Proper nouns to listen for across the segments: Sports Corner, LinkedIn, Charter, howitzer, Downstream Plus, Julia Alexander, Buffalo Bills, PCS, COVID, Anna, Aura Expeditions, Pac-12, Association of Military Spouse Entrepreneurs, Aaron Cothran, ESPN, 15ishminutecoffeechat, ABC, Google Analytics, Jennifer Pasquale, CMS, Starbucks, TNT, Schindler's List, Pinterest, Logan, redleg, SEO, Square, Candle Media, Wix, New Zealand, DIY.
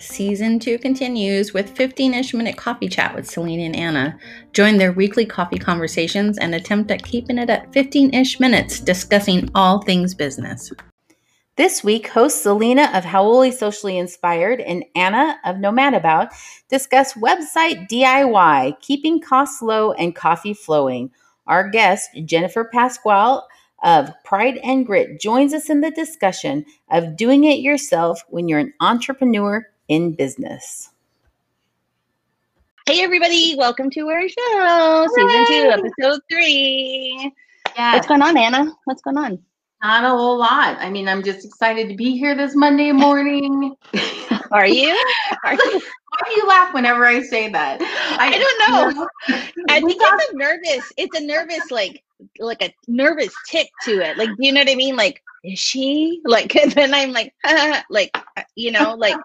Season 2 continues with 15-ish minute coffee chat with Selena and Anna. Join their weekly coffee conversations and attempt at keeping it at 15-ish minutes, discussing all things business. This week, hosts Selena of Howoli Socially Inspired and Anna of Nomad About discuss website DIY, keeping costs low and coffee flowing. Our guest, Jennifer Pasquale of Pride and Grit, joins us in the discussion of doing it yourself when you're an entrepreneur in business. Hey everybody, welcome to our show. Hooray! Season 2, episode 3. Yeah. What's going on, Anna? What's going on? Not a whole lot. I mean, I'm just excited to be here this Monday morning. Are you? Why do you laugh whenever I say that? I don't know. I think it's a nervous. It's a nervous, like a nervous tick to it. Like, do you know what I mean? Like, is she? Like, and then I'm like, you know, like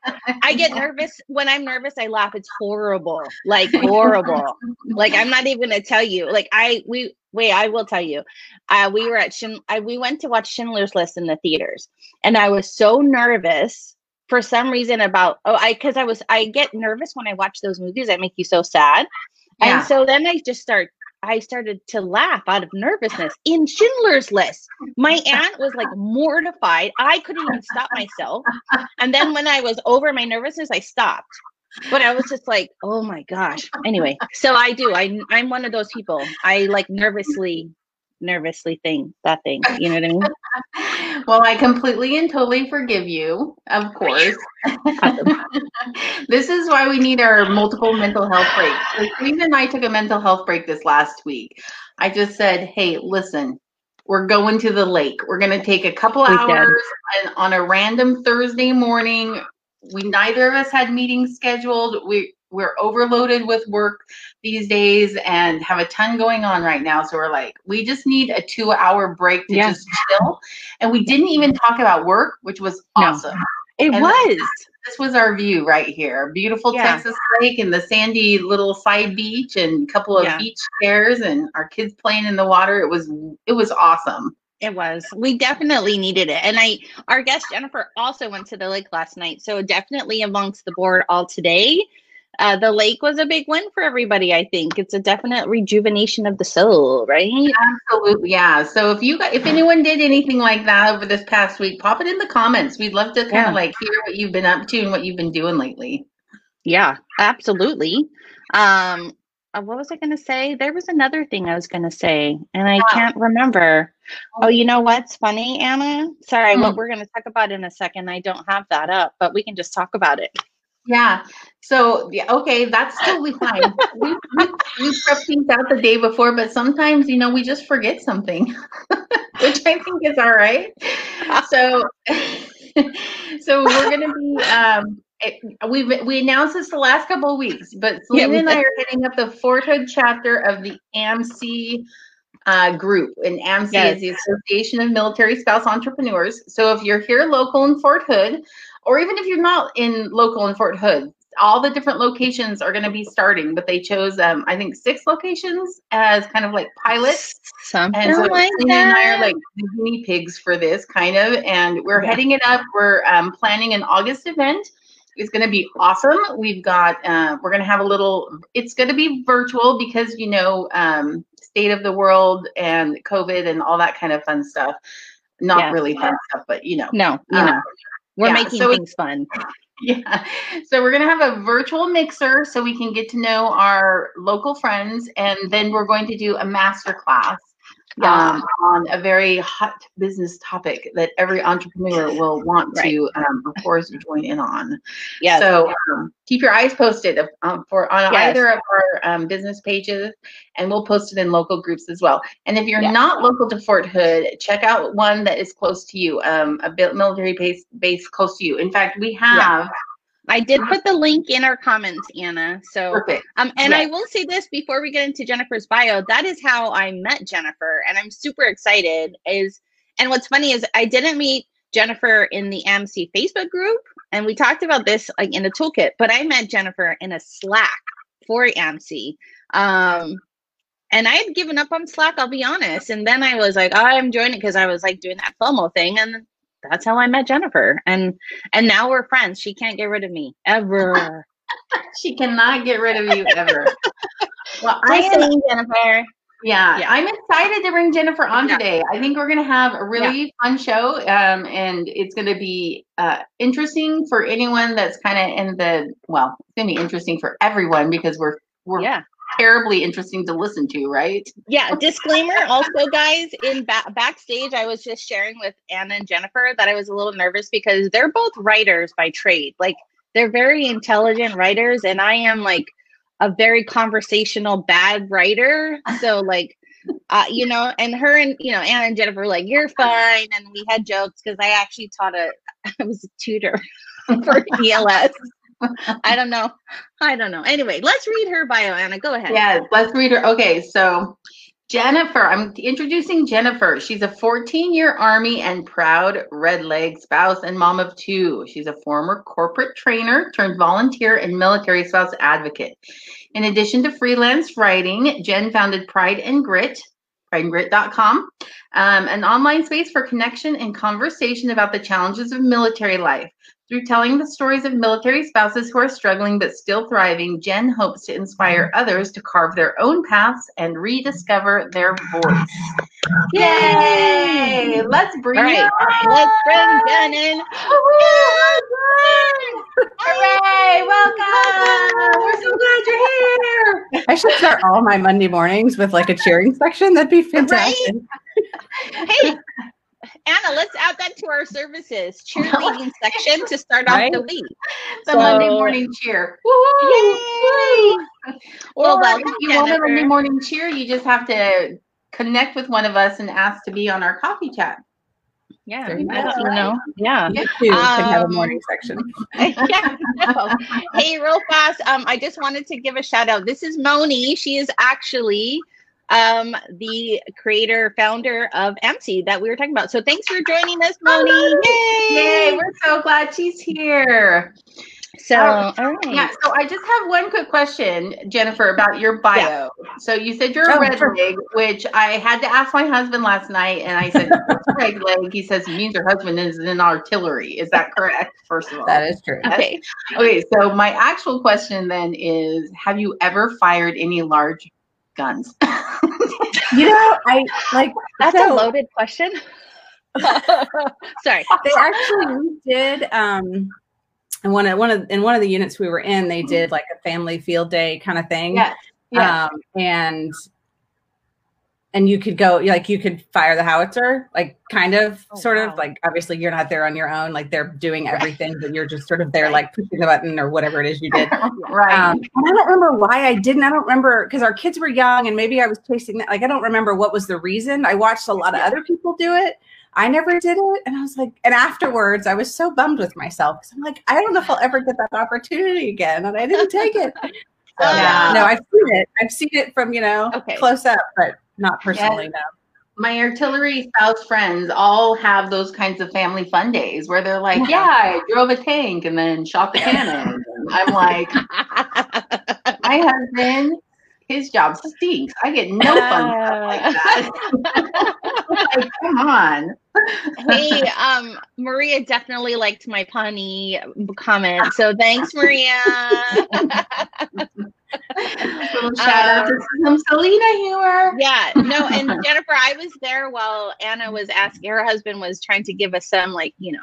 I get nervous. When I'm nervous, I laugh. It's horrible. Like, horrible. Like, I'm not even gonna tell you. Like, I will tell you. We were at we went to watch Schindler's List in the theaters, and I was so nervous for some reason about I get nervous when I watch those movies that make you so sad. Yeah. And so then I started to laugh out of nervousness in Schindler's List. My aunt was like mortified. I couldn't even stop myself. And then when I was over my nervousness, I stopped. But I was just like, oh my gosh. Anyway, so I do. I'm one of those people. I like nervously that thing. You know what I mean? Well, I completely and totally forgive you, of course. This is why we need our multiple mental health breaks. Selena and I took a mental health break this last week. I just said, hey, listen, we're going to the lake. We're going to take a couple hours on a random Thursday morning. We neither of us had meetings scheduled. We're overloaded with work these days and have a ton going on right now. So we're like, we just need a 2-hour break to just chill. And we didn't even talk about work, which was awesome. This was our view right here. Beautiful Texas lake and the sandy little side beach and a couple of beach chairs and our kids playing in the water. It was awesome. It was. We definitely needed it. And our guest Jennifer also went to the lake last night. So definitely amongst the board all today. The lake was a big win for everybody, I think. It's a definite rejuvenation of the soul, right? Absolutely, yeah. So if anyone did anything like that over this past week, pop it in the comments. We'd love to kind of like hear what you've been up to and what you've been doing lately. Yeah, absolutely. What was I going to say? There was another thing I was going to say, and I can't remember. Oh, you know what's funny, Anna? Sorry, what we're going to talk about in a second. I don't have that up, but we can just talk about it. Yeah. So, okay, that's totally fine. We prep things out the day before, but sometimes, you know, we just forget something, which I think is all right. So we're going to be, we announced this the last couple of weeks, but Selena and I are heading up the Fort Hood chapter of the AMC group. And AMC is the Association of Military Spouse Entrepreneurs. So if you're here local in Fort Hood, or even if you're not local in Fort Hood, all the different locations are going to be starting, but they chose, I think, 6 locations as kind of like pilots. And so like Selena and I are like guinea pigs for this kind of, and we're heading it up. We're planning an August event. It's going to be awesome. We've got, we're going to have it's going to be virtual because, you know, state of the world and COVID and all that kind of fun stuff. Not really fun stuff, but you know. No, you know. We're making things fun. Yeah. So we're going to have a virtual mixer so we can get to know our local friends. And then we're going to do a masterclass on a very hot business topic that every entrepreneur will want to, of course, join in on. Yeah. So keep your eyes posted on either of our business pages, and we'll post it in local groups as well. And if you're not local to Fort Hood, check out one that is close to you, a military base close to you. In fact, we have... I did put the link in our comments, Anna. So, perfect. I will say this before we get into Jennifer's bio, that is how I met Jennifer, and I'm super excited. And what's funny is I didn't meet Jennifer in the AMC Facebook group, and we talked about this like in a toolkit, but I met Jennifer in a Slack for AMC. And I had given up on Slack, I'll be honest. And then I was like, oh, I'm joining, because I was like doing that FOMO thing. And that's how I met Jennifer. And now we're friends. She can't get rid of me ever. She cannot get rid of you ever. Well, I am Jennifer. Yeah, I'm excited to bring Jennifer on today. I think we're going to have a really fun show, and it's going to be interesting for anyone that's kind of in the, well, it's going to be interesting for everyone because we're terribly interesting to listen to, right? Yeah, disclaimer. Also, guys, in backstage, I was just sharing with Anna and Jennifer that I was a little nervous because they're both writers by trade. Like, they're very intelligent writers, and I am like a very conversational bad writer. So like, you know, and her and, you know, Anna and Jennifer were like, you're fine. And we had jokes because I actually I was a tutor for ELS. I don't know. Anyway, let's read her bio, Anna. Go ahead. Yeah, let's read her. Okay, so Jennifer, I'm introducing Jennifer. She's a 14-year Army and proud redleg spouse and mom of two. She's a former corporate trainer turned volunteer and military spouse advocate. In addition to freelance writing, Jen founded Pride and Grit, prideandgrit.com, an online space for connection and conversation about the challenges of military life. Through telling the stories of military spouses who are struggling but still thriving, Jen hopes to inspire others to carve their own paths and rediscover their voice. Yay! Let's bring her on. Let's bring Jen in. Hooray! Welcome! We're so glad you're here. I should start all my Monday mornings with like a cheering section. That'd be fantastic. Right? Hey. Anna, let's add that to our services cheerleading section to start off the week. The Monday morning cheer. Woo-hoo! Yay! Well, if you want a Monday morning cheer, you just have to connect with one of us and ask to be on our coffee chat. Yeah, you can have a morning section. Hey, real fast. I just wanted to give a shout out. This is Moni. She is actually the creator, founder of MC that we were talking about. So thanks for joining us, Moni. Yay! Yay! We're so glad she's here. So, so I just have one quick question, Jennifer, about your bio. Yeah. So you said you're a redleg, which I had to ask my husband last night, and I said, what's a redleg? He says it means your husband is in artillery. Is that correct, first of all? That is true. Okay, so my actual question then is, have you ever fired any large guns? You know, that's a loaded question. Sorry. They actually did, and one of the units we were in, they did like a family field day kind of thing. Yeah. Yeah. And you could go, like, you could fire the howitzer, like, kind of, sort of, like, obviously you're not there on your own, like, they're doing everything, but you're just sort of there, like, pushing the button or whatever it is you did. Right. And I don't remember why I don't remember, because our kids were young, and maybe I was chasing that, like, I don't remember what was the reason. I watched a lot of other people do it. I never did it, and I was like, and afterwards, I was so bummed with myself, because I'm like, I don't know if I'll ever get that opportunity again, and I didn't take it. So, no, I've seen it from, you know, close up, but not personally, no. My artillery spouse friends all have those kinds of family fun days where they're like, I drove a tank and then shot the cannon. And I'm like, my husband, his job stinks. I get no fun stuff like that. Like, come on. Hey, Maria definitely liked my punny comment. So thanks, Maria. Little shout out to some Selena humor. Yeah, no, and Jennifer, I was there while Anna was asking, her husband was trying to give us some, like, you know,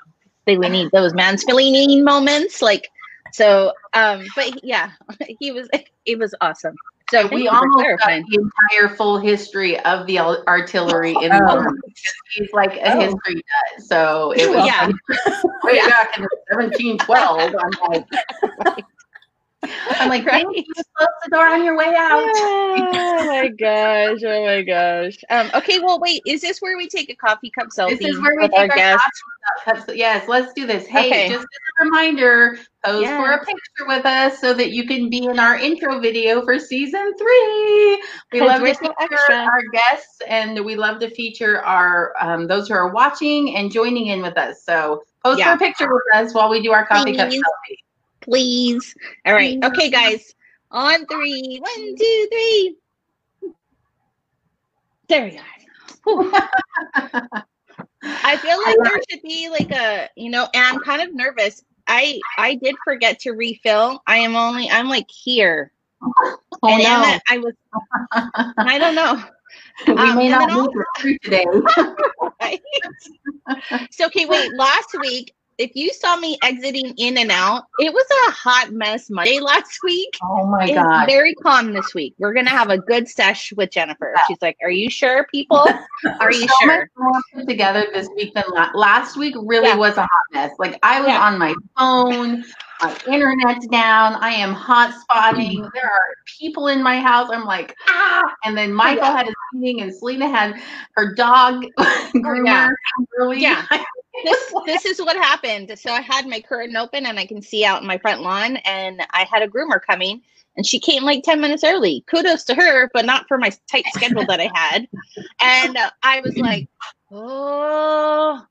we need those mansplaining moments, like, so, but yeah, it was awesome. So we almost got the entire full history of the artillery in the He's like a history nut. So it was way back in 1712. I'm like, you just close the door on your way out. Oh my gosh. Okay, well, wait, is this where we take a coffee cup selfie? This is where we take our coffee cups. Yes, let's do this. Hey, just as a reminder, pose for a picture with us so that you can be in our intro video for season 3. We love to feature our guests, and we love to feature our those who are watching and joining in with us. So pose for a picture with us while we do our coffee cup selfie. Please. All right. Okay, guys. On 3. 1, 2, 3. There we are. I feel like there should be like a, you know, and I'm kind of nervous. I did forget to refill. I'm like here. Oh, and no. Anna, I don't know. We may not need your food today. Right? So, okay, wait, last week, if you saw me exiting in and out, it was a hot mess Monday last week. Oh my God. Very calm this week. We're going to have a good sesh with Jennifer. Yeah. She's like, are you sure, people? Are you sure? Much more together this week than last week really was a hot mess. Like I was on my phone, my internet's down. I am hot spotting. There are people in my house. I'm like, ah. And then Michael had his meeting and Selena had her dog groomer. This is what happened. So I had my curtain open and I can see out in my front lawn, and I had a groomer coming and she came like 10 minutes early. Kudos to her, but not for my tight schedule that I had. And I was like, oh,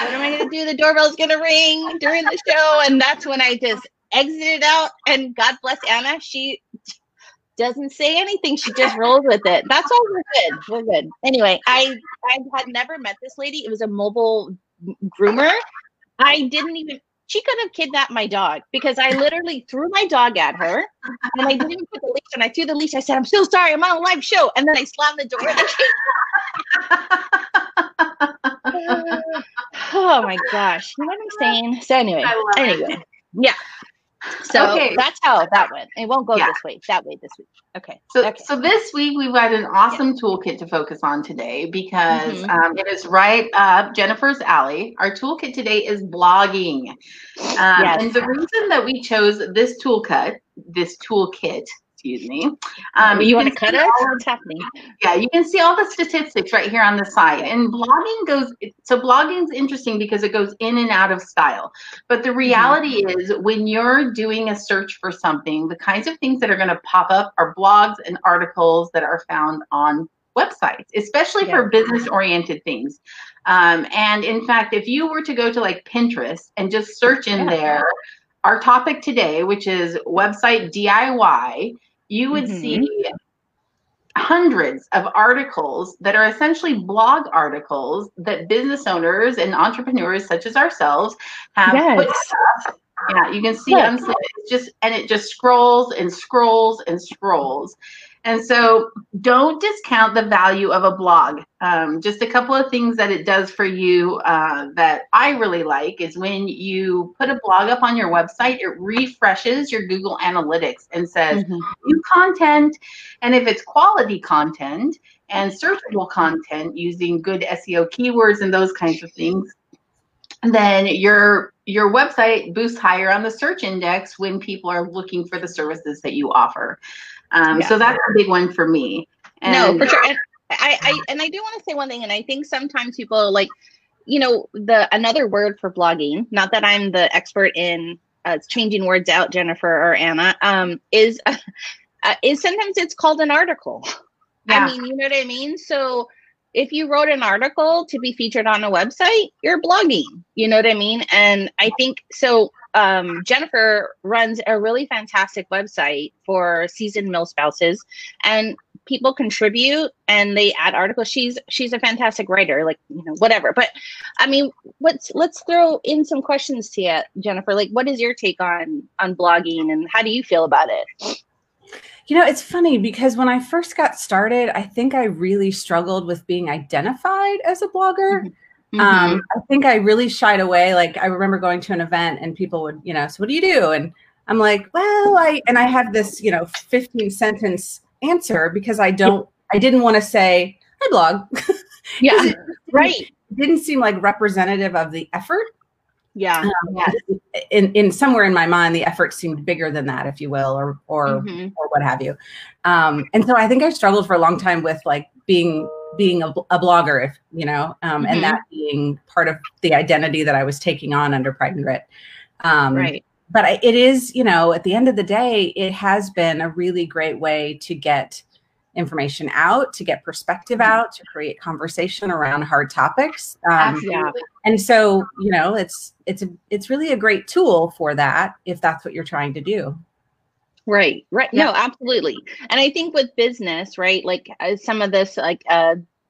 what am I going to do? The doorbell's going to ring during the show. And that's when I just exited out, and God bless Anna. She doesn't say anything. She just rolls with it. That's all. We're good. We're good. Anyway, I had never met this lady. It was a mobile groomer. She could have kidnapped my dog, because I literally threw my dog at her and I didn't even put the leash on. I threw the leash. I said, I'm so sorry, I'm on a live show. And then I slammed the door. Oh my gosh. You know what I'm saying? So anyway. Yeah. So that's how that went. It won't go this week. Okay. So this week we've got an awesome toolkit to focus on today, because it is right up Jennifer's alley. Our toolkit today is blogging. And the reason that we chose this toolkit, excuse me. You want to cut it? What's happening? Yeah, you can see all the statistics right here on the side. And blogging's interesting because it goes in and out of style. But the reality is, when you're doing a search for something, the kinds of things that are going to pop up are blogs and articles that are found on websites, especially for business-oriented things. And in fact, if you were to go to like Pinterest and just search in there, our topic today, which is website DIY, you would see hundreds of articles that are essentially blog articles that business owners and entrepreneurs such as ourselves have put up. Yeah, you can see it just scrolls and scrolls and scrolls. And so don't discount the value of a blog. Just a couple of things that it does for you that I really like is when you put a blog up on your website, it refreshes your Google Analytics and says new content. And if it's quality content and searchable content using good SEO keywords and those kinds of things, then your website boosts higher on the search index when people are looking for the services that you offer. So that's a big one for me. And no, for sure. And I do want to say one thing, and I think sometimes people are like, you know, another word for blogging, not that I'm the expert in changing words out, Jennifer or Anna, is sometimes it's called an article. Yeah. I mean, you know what I mean? So if you wrote an article to be featured on a website, you're blogging, you know what I mean? And I think so. Jennifer runs a really fantastic website for seasoned mill spouses, and people contribute and they add articles. She's a fantastic writer, like, you know, whatever. But I mean, let's throw in some questions to you, Jennifer. Like, what is your take on blogging, and how do you feel about it? You know, it's funny because when I first got started, I think I really struggled with being identified as a blogger. I think I really shied away. Like, I remember going to an event and people would, you know, so what do you do? And I'm like, well, I have this, you know, 15-sentence answer because I didn't want to say I blog. Didn't seem like representative of the effort. Yeah. In somewhere in my mind, the effort seemed bigger than that, if you will, or what have you. And so I think I struggled for a long time with like being a blogger, if you know, and that being part of the identity that I was taking on under Pride and Grit. But it is, you know, at the end of the day, it has been a really great way to get information out, to get perspective out, to create conversation around hard topics. And so, you know, it's really a great tool for that, if that's what you're trying to do. Right. Yeah. No, absolutely. And I think with business, right, like some of this, like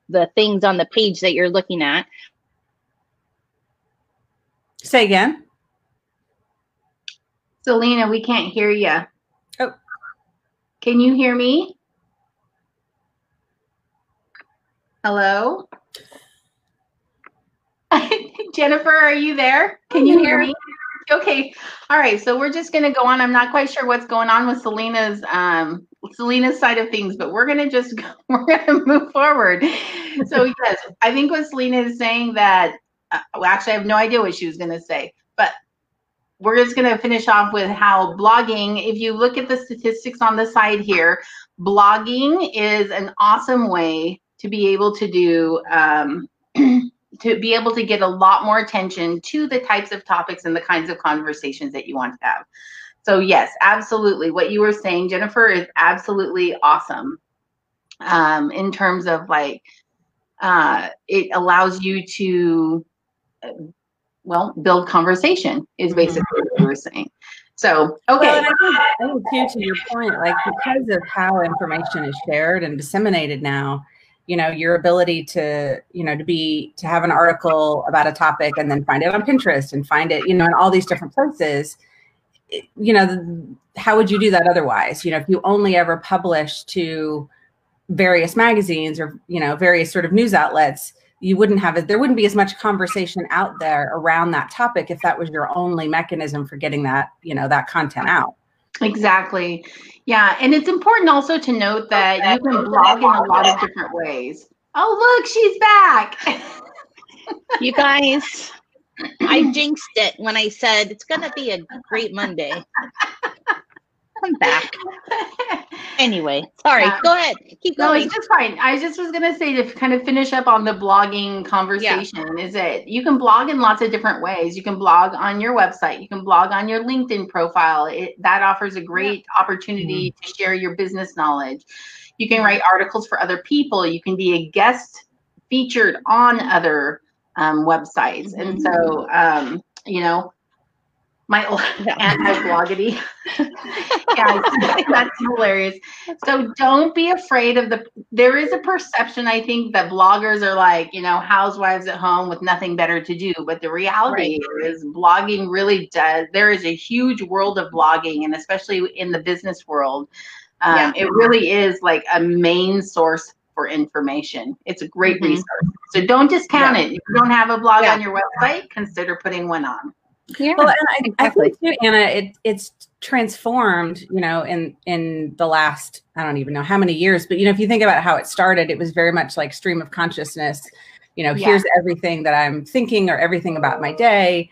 the things on the page that you're looking at. Say again. Selena, we can't hear you. Oh. Can you hear me? Hello? Jennifer, are you there? Can you hear me? Okay. All right. So we're just going to go on. I'm not quite sure what's going on with Selena's Selena's side of things, but we're going to just move forward. So yes, I think what Selena is saying that well, actually, I have no idea what she was going to say, but we're just going to finish off with how blogging, if you look at the statistics on the side here, blogging is an awesome way to be able to do to be able to get a lot more attention to the types of topics and the kinds of conversations that you want to have. So yes, absolutely. What you were saying, Jennifer, is absolutely awesome in terms of like, it allows you to, well, build conversation is basically what you were saying. So, okay. Well, I think too, to your point, like because of how information is shared and disseminated now, you know, your ability to, you know, to have an article about a topic and then find it on Pinterest and find it, you know, in all these different places, you know, how would you do that otherwise? You know, if you only ever publish to various magazines or, you know, various sort of news outlets, you wouldn't have it. There wouldn't be as much conversation out there around that topic if that was your only mechanism for getting that, you know, that content out. Exactly. Yeah. And it's important also to note that you can blog in a lot of different ways. Oh, look, she's back. You guys, I jinxed it when I said it's going to be a great Monday. I'm back. Anyway, sorry. Go ahead. Keep going. No, it's just fine. I just was going to say to kind of finish up on the blogging conversation is that you can blog in lots of different ways. You can blog on your website. You can blog on your LinkedIn profile. That offers a great opportunity to share your business knowledge. You can write articles for other people. You can be a guest featured on other websites. And so, you know, my old anti-bloggity. Guys, that's hilarious. So don't be afraid of there is a perception, I think, that bloggers are like, you know, housewives at home with nothing better to do. But the reality is blogging really does. There is a huge world of blogging, and especially in the business world, it really is like a main source for information. It's a great resource. So don't discount it. If you don't have a blog on your website, consider putting one on. Yeah, well, and I think too, Anna, it's transformed, you know, in the last, I don't even know how many years, but, you know, if you think about how it started, it was very much like stream of consciousness, you know, here's everything that I'm thinking or everything about my day.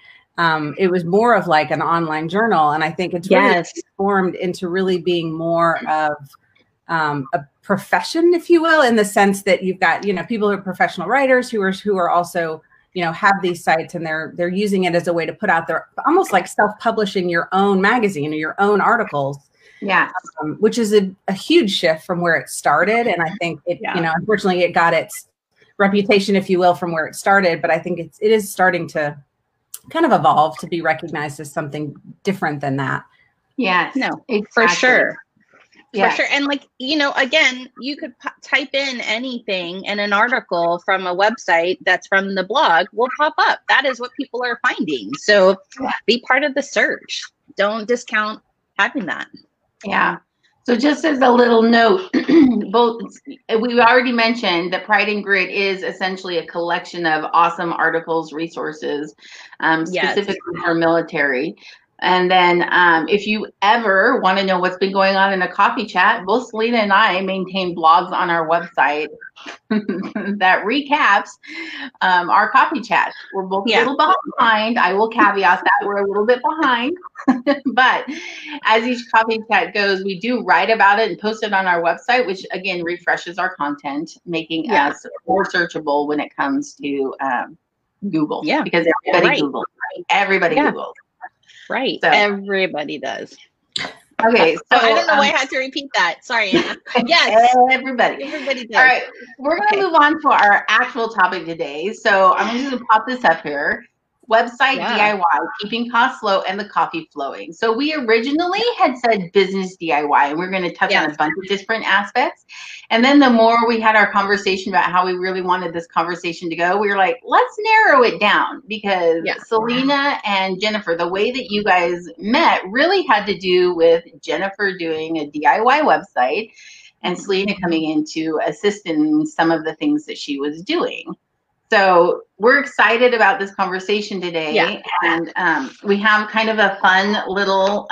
It was more of like an online journal. And I think it's really transformed into really being more of a profession, if you will, in the sense that you've got, you know, people who are professional writers who are also, you know, have these sites and they're using it as a way to put out their, almost like self-publishing your own magazine or your own articles, which is a huge shift from where it started. And I think it, you know, unfortunately it got its reputation, if you will, from where it started, but I think it is starting to kind of evolve to be recognized as something different than that. Yeah, no, exactly. For sure. For sure. And like, you know, again, you could type in anything and an article from a website that's from the blog will pop up. That is what people are finding. So be part of the search. Don't discount having that. Yeah. So just as a little note, we already mentioned that Pride and Grit is essentially a collection of awesome articles, resources, specifically for military. And then if you ever want to know what's been going on in a coffee chat, both Selena and I maintain blogs on our website that recaps our coffee chat. We're both a little behind. I will caveat that we're a little bit behind. But as each coffee chat goes, we do write about it and post it on our website, which, again, refreshes our content, making us more searchable when it comes to Google. Yeah. Because everybody Googles. Right? Everybody Googles. Right. So. Everybody does. Okay. So I don't know why I had to repeat that. Sorry, Anna. Yes. Everybody does. All right. We're going to move on to our actual topic today. So I'm just going to pop this up here. website DIY, keeping costs low, and the coffee flowing. So we originally had said business DIY, and we're going to touch on a bunch of different aspects. And then the more we had our conversation about how we really wanted this conversation to go, we were like, let's narrow it down, because Selena and Jennifer, the way that you guys met really had to do with Jennifer doing a DIY website and Selena coming in to assist in some of the things that she was doing. So we're excited about this conversation today. And we have kind of a fun little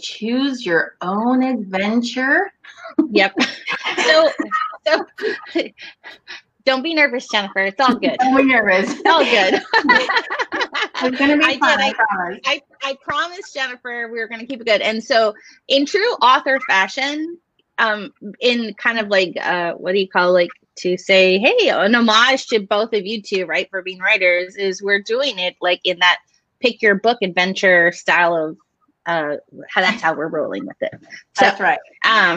choose your own adventure. So don't be nervous, Jennifer. It's all good. Don't be nervous. It's all good. It's going to be fun, I promise. I promised Jennifer we were going to keep it good. And so in true author fashion, in kind of like, what do you call, like, to say, hey, an homage to both of you two, right, for being writers, is we're doing it like in that pick your book adventure style of how that's how we're rolling with it. So, that's right. All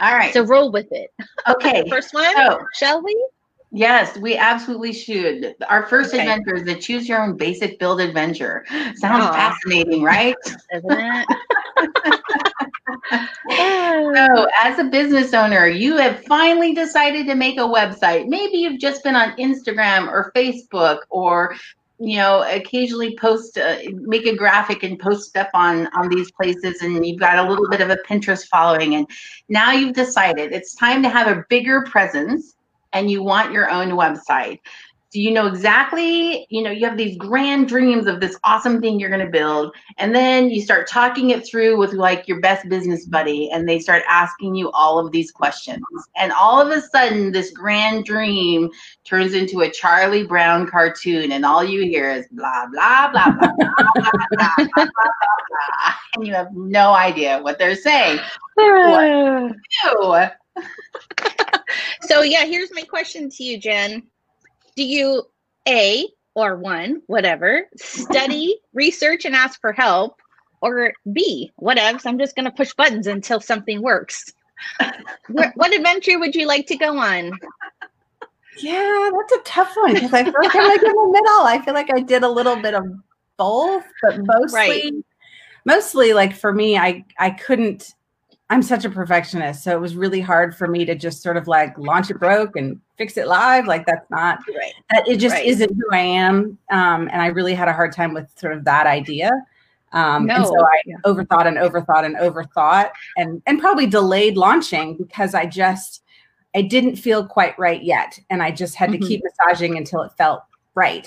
right. So roll with it. Okay. First one, shall we? Yes, we absolutely should. Our first adventure is the choose your own basic build adventure. Sounds fascinating, right? Isn't it? So, as a business owner, you have finally decided to make a website. Maybe you've just been on Instagram or Facebook, or occasionally post, make a graphic and post stuff on these places, and you've got a little bit of a Pinterest following, and now you've decided it's time to have a bigger presence, and you want your own website. So you know exactly, you have these grand dreams of this awesome thing you're going to build. And then you start talking it through with like your best business buddy, and they start asking you all of these questions. And all of a sudden, this grand dream turns into a Charlie Brown cartoon, and all you hear is blah, blah, blah, blah, blah, blah, blah, blah, blah, blah. And you have no idea what they're saying. What do you do? So, here's my question to you, Jen. Do you, A, or one, whatever, study, research, and ask for help, or B, whatevs, I'm just going to push buttons until something works? What adventure would you like to go on? Yeah, that's a tough one, because I feel like I'm like in the middle. I feel like I did a little bit of both, but mostly like for me, I couldn't, I'm such a perfectionist, so it was really hard for me to just sort of like launch it broke and fix it live. Like that's not right. That it just isn't who I am, and I really had a hard time with sort of that idea. And so I overthought, and probably delayed launching because I didn't feel quite right yet, and I just had to keep massaging until it felt right.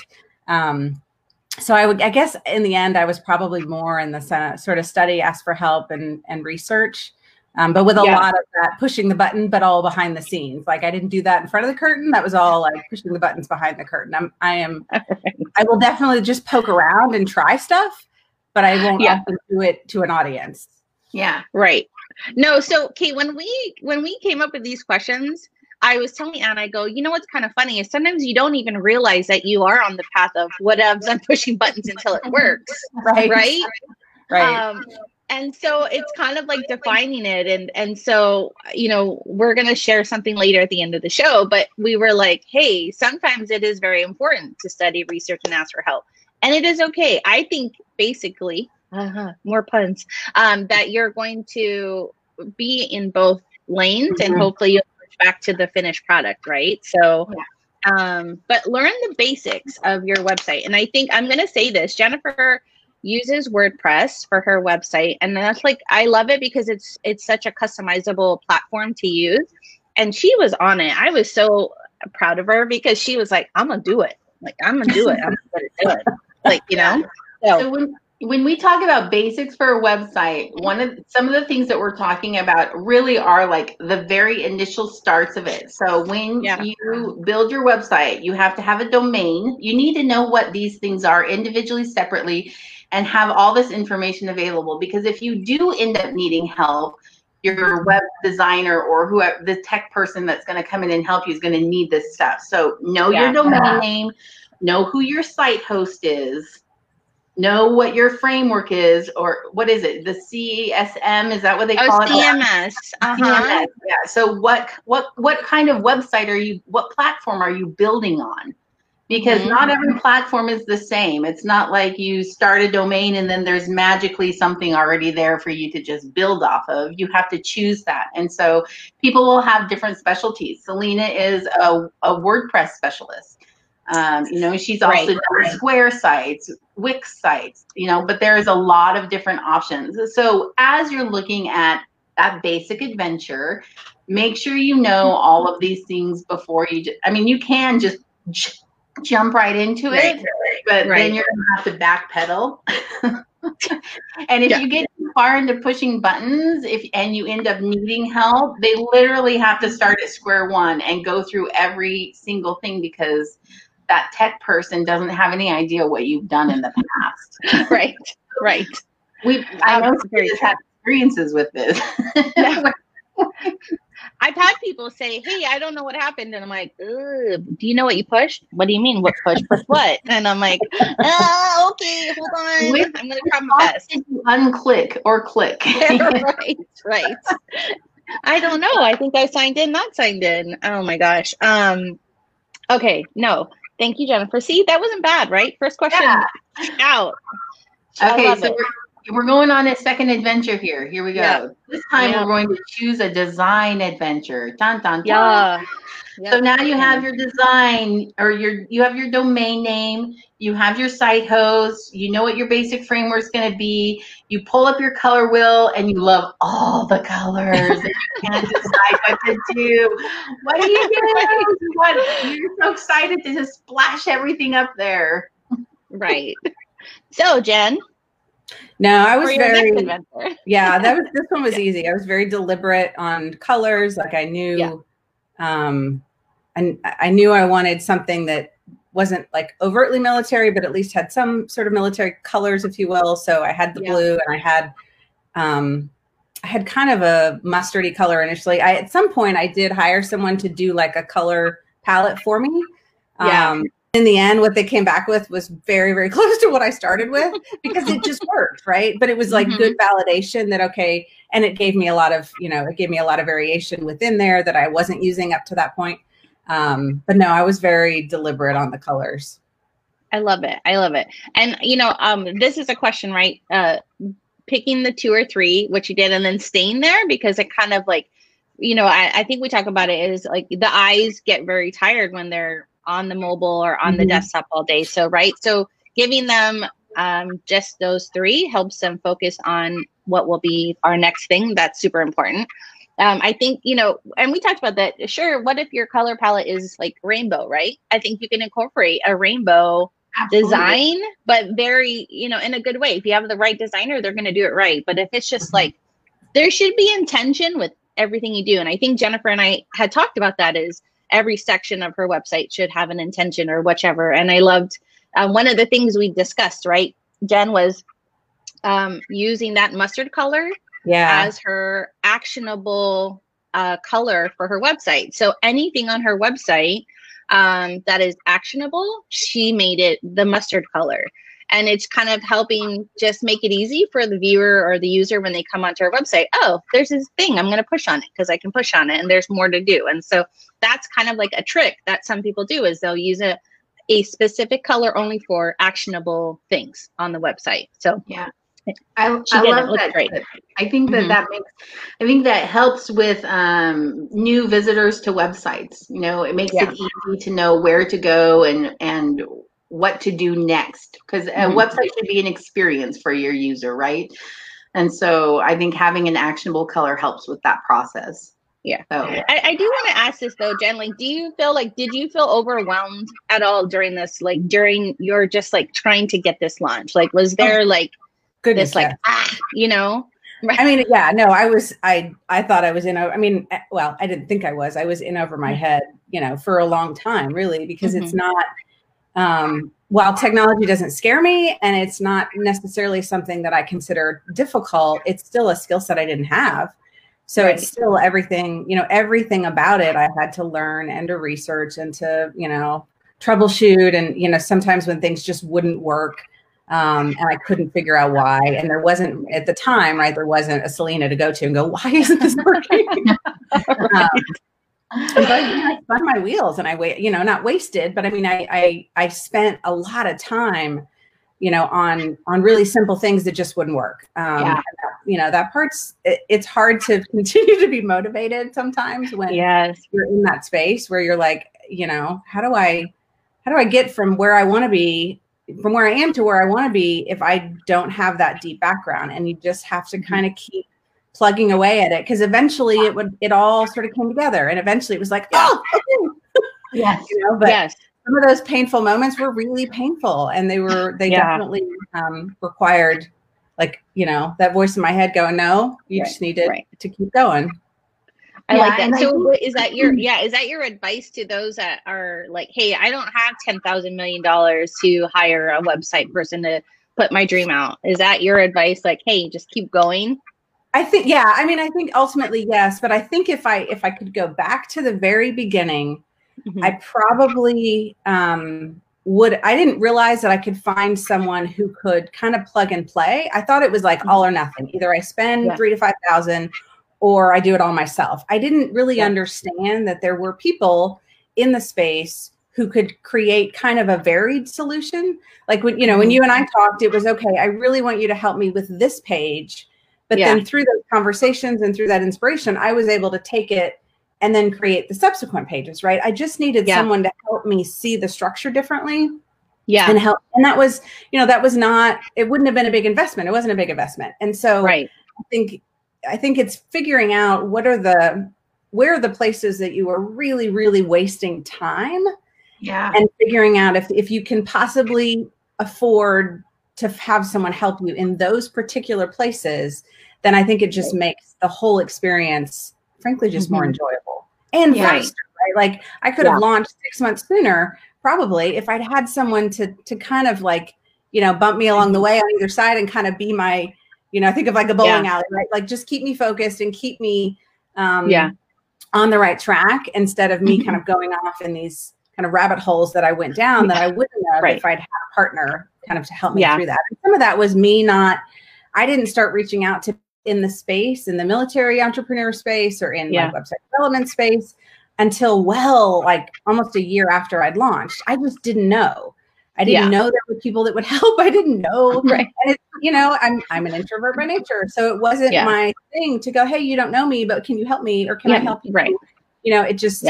So I guess in the end, I was probably more in the sort of study, ask for help, and research. But with a lot of that pushing the button, but all behind the scenes. Like I didn't do that in front of the curtain. That was all like pushing the buttons behind the curtain. I will definitely just poke around and try stuff, but I won't often do it to an audience. Yeah. Right. No. So, Kate, when we came up with these questions, I was telling Anna, I go, what's kind of funny is sometimes you don't even realize that you are on the path of whatevs and pushing buttons until it works. Right. And so it's kind of like defining it. And so, we're going to share something later at the end of the show, but we were like, hey, sometimes it is very important to study, research, and ask for help. And it is okay. I think basically, more puns, that you're going to be in both lanes and hopefully you'll push back to the finished product, right? So, but learn the basics of your website. And I think I'm going to say this, Jennifer uses WordPress for her website, and that's like I love it because it's such a customizable platform to use. And she was on it. I was so proud of her because she was like, "I'm gonna do it. Like I'm gonna do it. I'm gonna do it." Like So when we talk about basics for a website, some of the things that we're talking about really are like the very initial starts of it. So when you build your website, you have to have a domain. You need to know what these things are individually, separately, and have all this information available, because if you do end up needing help, your web designer or whoever the tech person that's going to come in and help you is going to need this stuff. So know your domain name, know who your site host is, know what your framework is, or what is it? The CSM, is that what they call it? CMS. CMS. Yeah. So what kind of website what platform are you building on? because not every platform is the same. It's not like you start a domain and then there's magically something already there for you to just build off of. You have to choose that. And so people will have different specialties. Selena is a WordPress specialist. You know, she's also done Square sites, Wix sites, you know, but there's a lot of different options. So as you're looking at that basic adventure, make sure you know all of these things before you, I mean, you can just jump right into it, but then you're going to have to backpedal. And if you get too far into pushing buttons and you end up needing help, they literally have to start at square one and go through every single thing because that tech person doesn't have any idea what you've done in the past. I know you have experiences with this. I've had people say, hey, I don't know what happened. And I'm like, do you know what you pushed? What do you mean? What push? Push what? And I'm like, oh, okay, hold on. I'm going to try my best. Unclick or click. I don't know. I think I signed in, not signed in. Oh, my gosh. Okay. No. Thank you, Jennifer. See, that wasn't bad, right? First question out. Okay. So we're going on a second adventure here. Here we go. This time we're going to choose a design adventure. Dun, dun, dun. So now you have your design, or you have your domain name, you have your site host, you know what your basic framework is going to be. You pull up your color wheel and you love all the colors and you can't decide what to do. What do you do? You're so excited to just splash everything up there. So, Jen. No, I was very, that was, this one was easy. I was very deliberate on colors. Like I knew, I knew I wanted something that wasn't like overtly military, but at least had some sort of military colors, if you will. So I had the blue and I had kind of a mustardy color initially. At some point I did hire someone to do like a color palette for me. In the end, what they came back with was very, very close to what I started with because it just worked, right? But it was like good validation that, okay, and it gave me a lot of, you know, it gave me a lot of variation within there that I wasn't using up to that point. But no, I was very deliberate on the colors. I love it. I love it. And, you know, this is a question, right? Picking the 2 or 3, which you did, and then staying there because it kind of like, you know, I think we talk about it is like the eyes get very tired when they're on the mobile or on the desktop all day. So, so giving them just those 3 helps them focus on what will be our next thing. That's super important. I think, you know, and we talked about that. Sure. What if your color palette is like rainbow, right? I think you can incorporate a rainbow design, but very, you know, in a good way. If you have the right designer, they're going to do it right. But if it's just like, there should be intention with everything you do. And I think Jennifer and I had talked about that is, every section of her website should have an intention or whichever. And I loved one of the things we discussed, right, Jen, was using that mustard color as her actionable color for her website. So anything on her website that is actionable, she made it the mustard color. And it's kind of helping just make it easy for the viewer or the user when they come onto our website. Oh, there's this thing. I'm going to push on it because I can push on it and there's more to do. And so that's kind of like a trick that some people do is they'll use a specific color only for actionable things on the website. So I love that. Great. I think that I think that helps with new visitors to websites. You know, it makes it easy to know where to go and what to do next, because a website should be an experience for your user, right? And so I think having an actionable color helps with that process. Yeah. So. I do want to ask this though, Jen, like, do you feel like, did you feel overwhelmed at all during this, like during your just like trying to get this launch? Like, was there like goodness, this like, you know? I mean, I thought I was in, I mean, well, I didn't think I was. I was in over my head, you know, for a long time really, because it's not, while technology doesn't scare me and it's not necessarily something that I consider difficult, it's still a skill set I didn't have. So it's still everything, you know, everything about it I had to learn and to research and to, you know, troubleshoot. And, you know, sometimes when things just wouldn't work and I couldn't figure out why. And there wasn't at the time, right, there wasn't a Selena to go to and go, why isn't this working? I'm glad you like spun my wheels, and I wait, you know, not wasted, but I mean, I spent a lot of time, you know, on really simple things that just wouldn't work. Yeah. That, you know, that part's, it's hard to continue to be motivated sometimes when you're in that space where you're like, you know, how do I get from where I want to be, from where I am to where I want to be if I don't have that deep background? And you just have to kind of keep plugging away at it, because eventually it all sort of came together, and eventually it was like, oh, yes, you know, but yes. Some of those painful moments were really painful, and they definitely required, like, you know, that voice in my head going, no, you just needed to keep going. I like that. So is that your advice to those that are like, hey, I don't have $10,000 million to hire a website person to put my dream out? Is that your advice? Like, hey, just keep going? I think, yeah. I mean, I think ultimately, yes. But I think if I could go back to the very beginning, mm-hmm. I probably I didn't realize that I could find someone who could kind of plug and play. I thought it was like all or nothing. Either I spend $3,000 to $5,000 or I do it all myself. I didn't really understand that there were people in the space who could create kind of a varied solution. Like when you and I talked, it was, okay, I really want you to help me with this page. But then through those conversations and through that inspiration, I was able to take it and then create the subsequent pages, right? I just needed someone to help me see the structure differently. Yeah. And help. And that was, you know, that was not, it wouldn't have been a big investment. It wasn't a big investment. And so I think it's figuring out where are the places that you are really, really wasting time, and figuring out if you can possibly afford to have someone help you in those particular places, then I think it just makes the whole experience, frankly, just more enjoyable and faster, right? Like I could have launched 6 months sooner, probably, if I'd had someone to kind of like, you know, bump me along the way on either side and kind of be my, you know, I think of like a bowling alley, right? Like just keep me focused and keep me on the right track, instead of me kind of going off in these kind of rabbit holes that I went down that I wouldn't have if I'd had a partner kind of to help me through that. And some of that was me I didn't start reaching out to in the space, in the military entrepreneur space or in my website development space until like almost a year after I'd launched. I just didn't know. I didn't know there were people that would help. I didn't know. Right. And it's, you know, I'm an introvert by nature. So it wasn't my thing to go, hey, you don't know me, but can you help me? Or can I help you? Right. You know, it just,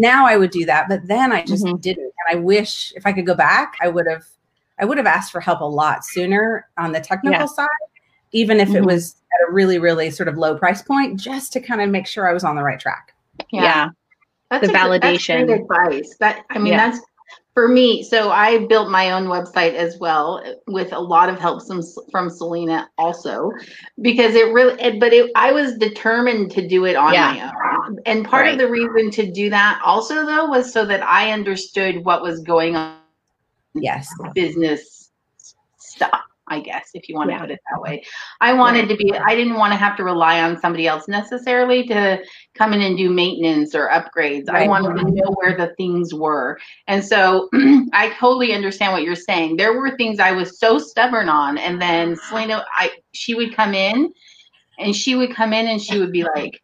now I would do that, but then I just didn't. And I wish if I could go back, I would have asked for help a lot sooner on the technical side, even if it was at a really, really sort of low price point, just to kind of make sure I was on the right track. Yeah. That's the validation. That's great advice. That's for me. So I built my own website as well with a lot of help from Selena also, because I was determined to do it on my own. And part of the reason to do that also though, was so that I understood what was going on. Yes. Business stuff, I guess, if you want to put it that way. I wanted to be, I didn't want to have to rely on somebody else necessarily to come in and do maintenance or upgrades. Right. I wanted to know where the things were. And so I totally understand what you're saying. There were things I was so stubborn on. And then Selena, she would come in and she would be like,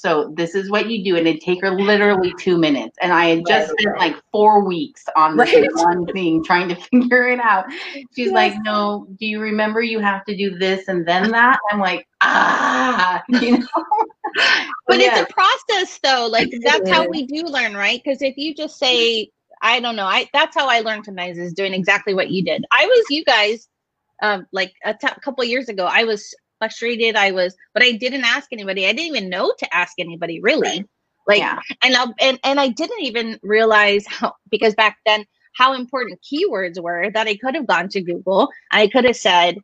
so this is what you do. And it'd take her literally 2 minutes. And I had just spent like 4 weeks on this one thing trying to figure it out. She's like, no, do you remember you have to do this and then that? I'm like, you know. But it's a process though. Like that's how we do learn, right? Because if you just say, I don't know, that's how I learned from guys is doing exactly what you did. You guys, like a couple years ago, I was frustrated, but I didn't ask anybody. I didn't even know to ask anybody really. Like, and I didn't even realize how, because back then how important keywords were, that I could have gone to Google. I could have said,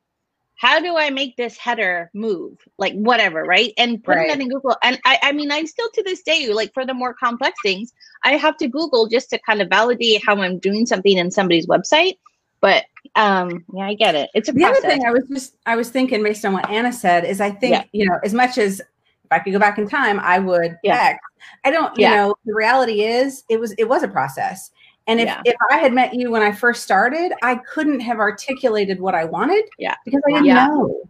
how do I make this header move? Like whatever, right? And putting that in Google. And I mean, I'm still to this day, like for the more complex things, I have to Google just to kind of validate how I'm doing something in somebody's website. But I get it. It's a process. The other thing I was thinking based on what Anna said is I think, you know, as much as if I could go back in time, I would back. I don't, you know, the reality is it was a process. And if I had met you when I first started, I couldn't have articulated what I wanted because I didn't know.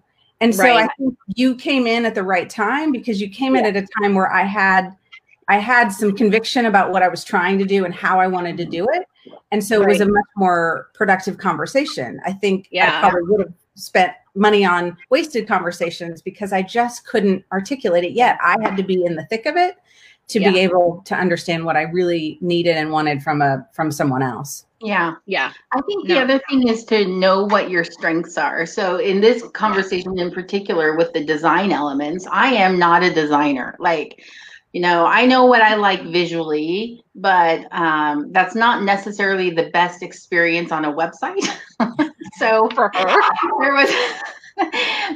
And so I think you came in at the right time because you came in at a time where I had I had some conviction about what I was trying to do and how I wanted to do it. And so it was a much more productive conversation. I think I probably would have spent money on wasted conversations because I just couldn't articulate it yet. I had to be in the thick of it to be able to understand what I really needed and wanted from someone else. Yeah. Yeah. I think the other thing is to know what your strengths are. So in this conversation in particular with the design elements, I am not a designer. Like, you know, I know what I like visually, but that's not necessarily the best experience on a website. So for her,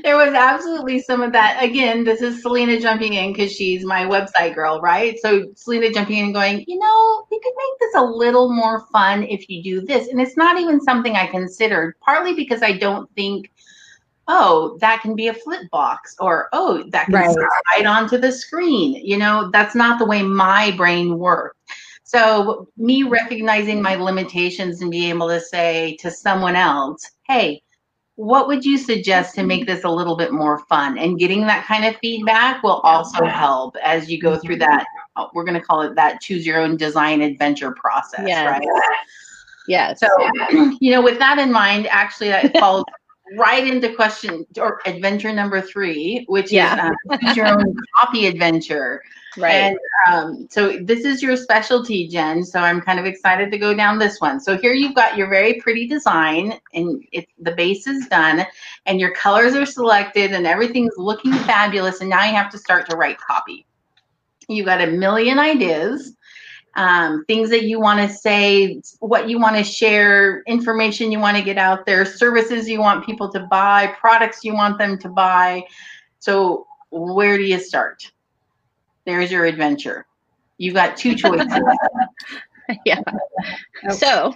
there was absolutely some of that. Again, this is Selena jumping in because she's my website girl, right? So Selena jumping in and going, you know, you could make this a little more fun if you do this. And it's not even something I considered, partly because I don't think, oh, that can be a flip box, or, oh, that can slide onto the screen. You know, that's not the way my brain works. So me recognizing my limitations and being able to say to someone else, hey, what would you suggest to make this a little bit more fun? And getting that kind of feedback will also help as you go through that. We're going to call it that choose your own design adventure process, right? Yeah. So, you know, with that in mind, actually that falls right into question or adventure number 3, which is choose your own copy adventure. Right. And so this is your specialty, Jen. So I'm kind of excited to go down this one. So here you've got your very pretty design, and the base is done, and your colors are selected, and everything's looking fabulous. And now you have to start to write copy. You've got a million ideas, things that you want to say, what you want to share, information you want to get out there, services you want people to buy, products you want them to buy. So where do you start? There's your adventure. You've got 2 choices. So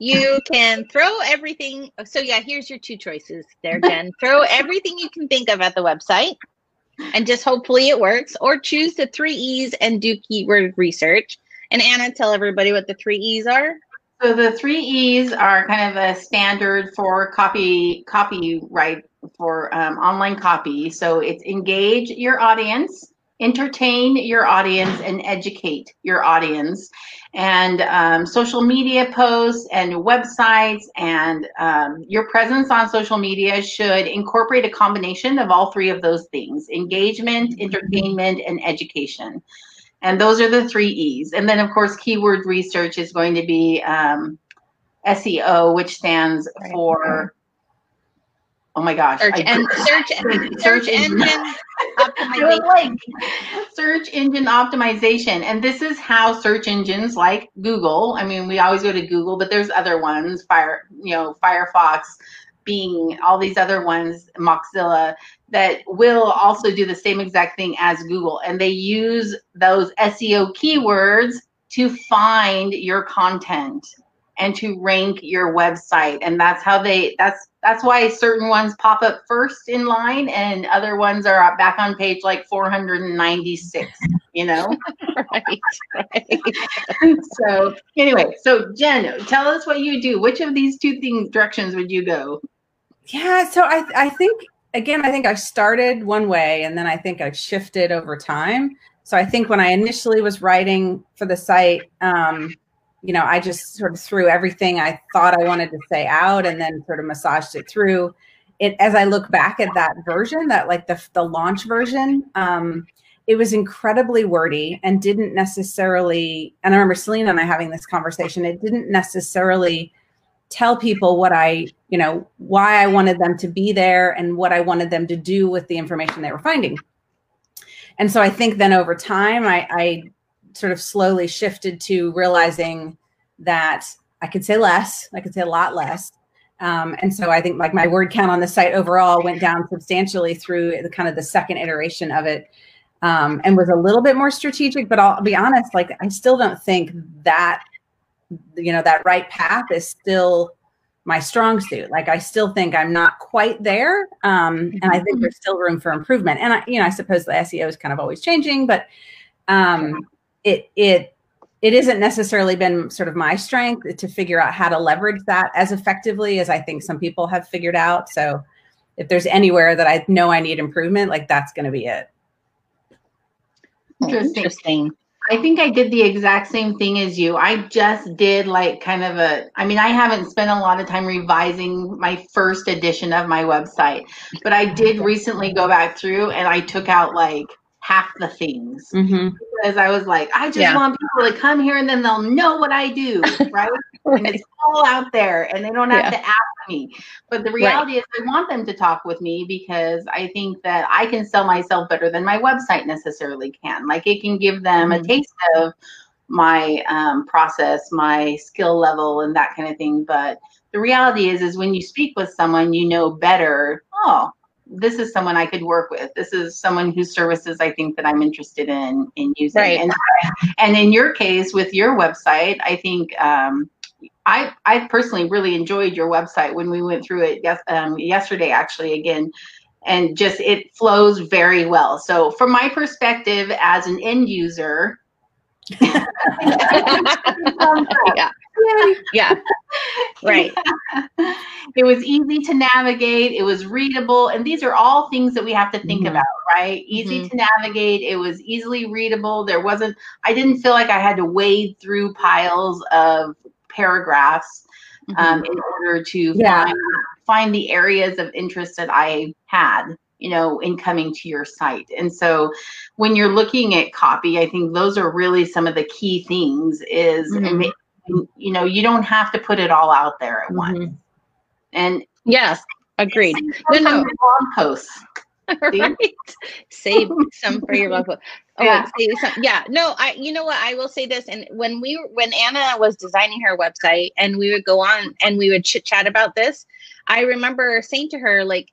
you can throw everything. So here's your 2 choices there, Jen. Throw everything you can think of at the website and just hopefully it works, or choose the 3 E's and do keyword research. And Anna, tell everybody what the 3 E's are. So the 3 E's are kind of a standard for copyright for online copy. So it's engage your audience, entertain your audience, and educate your audience. And social media posts and websites and your presence on social media should incorporate a combination of all 3 of those things: engagement, entertainment, and education. And those are the 3 E's. And then of course, keyword research is going to be SEO, which stands for, oh my gosh. Search engine optimization. And this is how search engines like Google, I mean, we always go to Google, but there's other ones, Firefox, Bing, all these other ones, Mozilla, that will also do the same exact thing as Google. And they use those SEO keywords to find your content and to rank your website. And that's how they, that's why certain ones pop up first in line and other ones are back on page like 496, you know? So anyway, so Jen, tell us what you do. Which of these 2 things, directions would you go? Yeah, so I think, again, I think I started one way and then I think I've shifted over time. So I think when I initially was writing for the site, you know, I just sort of threw everything I thought I wanted to say out and then sort of massaged it through it. As I look back at that version, that like the launch version, it was incredibly wordy and didn't necessarily, and I remember Selena and I having this conversation, it didn't necessarily tell people what I, you know, why I wanted them to be there and what I wanted them to do with the information they were finding. And so I think then over time, I sort of slowly shifted to realizing that I could say less, I could say a lot less. And so I think like my word count on the site overall went down substantially through the kind of the second iteration of it, and was a little bit more strategic, but I'll be honest, like I still don't think that, you know, that right path is still my strong suit. Like I still think I'm not quite there. And I think there's still room for improvement. And I, you know, I suppose the SEO is kind of always changing, but, it isn't necessarily been sort of my strength to figure out how to leverage that as effectively as I think some people have figured out. So if there's anywhere that I know I need improvement, like that's going to be it. Interesting. I think I did the exact same thing as you. I just did like kind of a, I mean, I haven't spent a lot of time revising my first edition of my website, but I did recently go back through and I took out like half the things because I was like, I just want people to come here and then they'll know what I do, right? And it's all out there and they don't have to ask me. But the reality is I want them to talk with me because I think that I can sell myself better than my website necessarily can. Like it can give them a taste of my process, my skill level and that kind of thing. But the reality is when you speak with someone, you know better, oh, this is someone I could work with. This is someone whose services I think that I'm interested in using. Right. And in your case with your website, I think, I personally really enjoyed your website when we went through it yesterday, actually, again, and just it flows very well. So from my perspective as an end user, it was easy to navigate, it was readable, and these are all things that we have to think about, right? Easy to navigate, it was easily readable, there wasn't, I didn't feel like I had to wade through piles of paragraphs in order to find the areas of interest that I had, you know, in coming to your site. And so when you're looking at copy, I think those are really some of the key things is, you know, you don't have to put it all out there at once. And yes, agreed. No. Blog posts. Right. Save some for your blog post. Oh, no, you know what, I will say this. And when Anna was designing her website and we would go on and we would chit chat about this, I remember saying to her, like,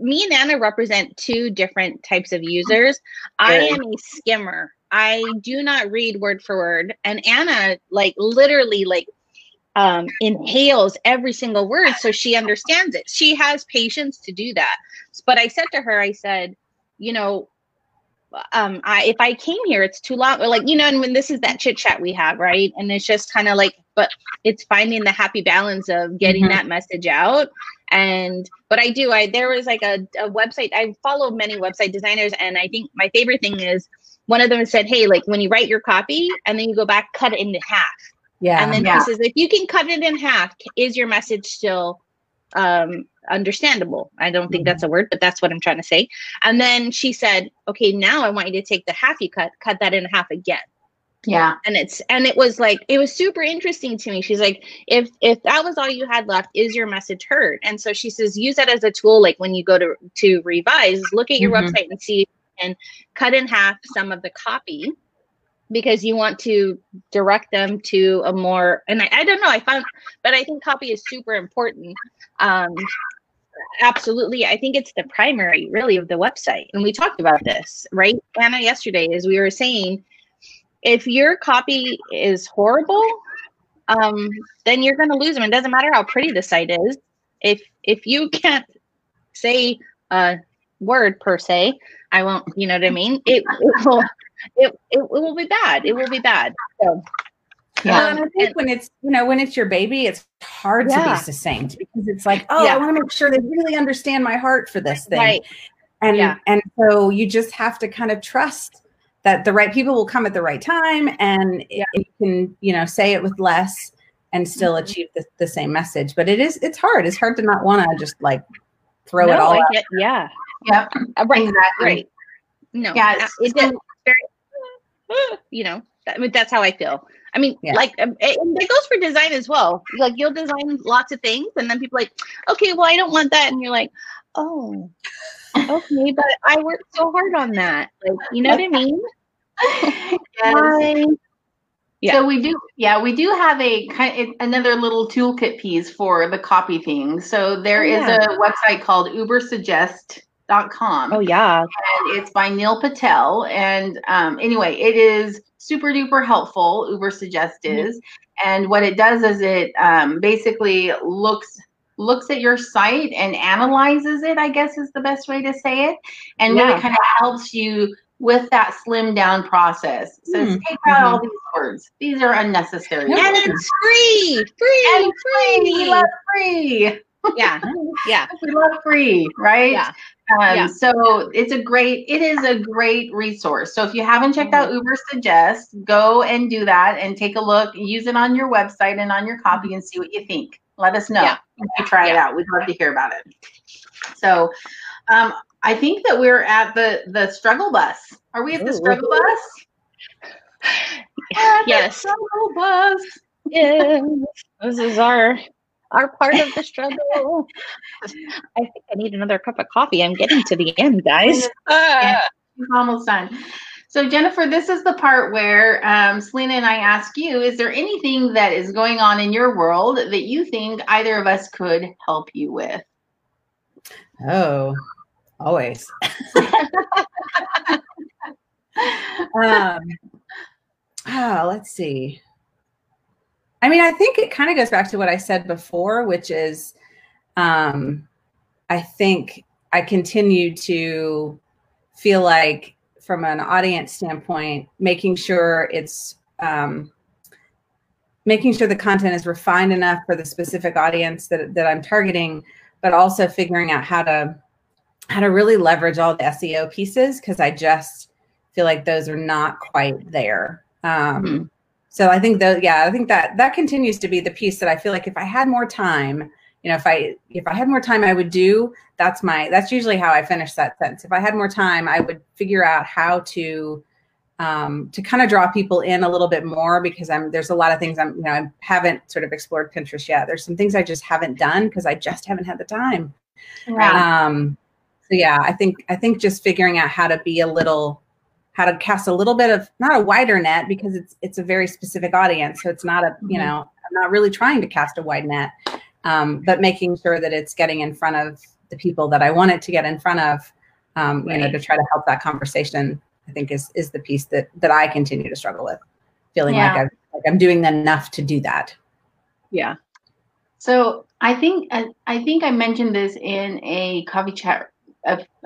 me and Anna represent two different types of users. I am a skimmer. I do not read word for word. And Anna like literally like inhales every single word so she understands it. She has patience to do that. But I said to her, I said, you know, if I came here, it's too long. Or like, you know, and when this is that chit chat we have, right? And it's just kind of like, but it's finding the happy balance of getting that message out. And, but I do, there was like a website, I follow many website designers. And I think my favorite thing is one of them said, hey, like when you write your copy and then you go back, cut it into half. Yeah. And then he says, if you can cut it in half, is your message still understandable? I don't think that's a word, but that's what I'm trying to say. And then she said, okay, now I want you to take the half you cut that in half again. Yeah. And it was like, it was super interesting to me. She's like, if that was all you had left, is your message heard? And so she says, use that as a tool. Like when you go to revise, look at your website and see and cut in half some of the copy because you want to direct them to a more, and I don't know, but I think copy is super important. Absolutely. I think it's the primary really of the website. And we talked about this, right, Anna, yesterday, as we were saying, if your copy is horrible, then you're going to lose them. It doesn't matter how pretty the site is. If you can't say a word per se, I won't, you know what I mean? It will be bad. It will be bad. So, yeah. And I think when it's your baby, it's hard to be succinct because it's like, oh, I want to make sure they really understand my heart for this thing. Right. And so you just have to kind of trust that the right people will come at the right time and it can, you know, say it with less and still achieve the same message. But it's hard. It's hard to not want to just like throw it all out. Yeah. Yep. Right. Exactly. Right. No. Yeah. You know, that's how I feel. I mean, like it goes for design as well. Like you'll design lots of things and then people are like, okay, well, I don't want that. And you're like, oh, okay, but I worked so hard on that. Like, you know what I mean? Yes. So we do have another little toolkit piece for the copy thing. So there is a website called Ubersuggest.com. Oh yeah. And it's by Neil Patel. And anyway, it is super duper helpful. Ubersuggest is, and what it does is it basically looks at your site and analyzes it, I guess is the best way to say it. And really kind of helps you with that slim down process. So take out all these words. These are unnecessary. And it's free. We love free. Yeah. We love free, right? Yeah. So it is a great resource. So if you haven't checked out Ubersuggest, go and do that and take a look, use it on your website and on your copy and see what you think. Let us know if you try it out. We'd love to hear about it. So I think that we're at the struggle bus. Are we at the struggle bus? Yes. The struggle bus. Yes. This is our part of the struggle. I think I need another cup of coffee. I'm getting to the end, guys. It's almost done. So Jennifer, this is the part where Selena and I ask you, is there anything that is going on in your world that you think either of us could help you with? Oh, always. Let's see. I mean, I think it kind of goes back to what I said before, which is I think I continue to feel like from an audience standpoint, making sure the content is refined enough for the specific audience that I'm targeting, but also figuring out how to really leverage all the SEO pieces, because I just feel like those are not quite there. So I think that continues to be the piece that I feel like if I had more time, you know, if I had more time, I would do. That's usually how I finish that sentence. If I had more time, I would figure out how to kind of draw people in a little bit more, because there's a lot of things I haven't sort of explored Pinterest yet. There's some things I just haven't done because I just haven't had the time. Right. I think just figuring out how to cast a little bit of, not a wider net, because it's a very specific audience. So it's not I'm not really trying to cast a wide net, but making sure that it's getting in front of the people that I want it to get in front of, to try to help that conversation, I think is the piece that I continue to struggle with, feeling like I'm doing enough to do that. Yeah. So I think I mentioned this in a coffee chat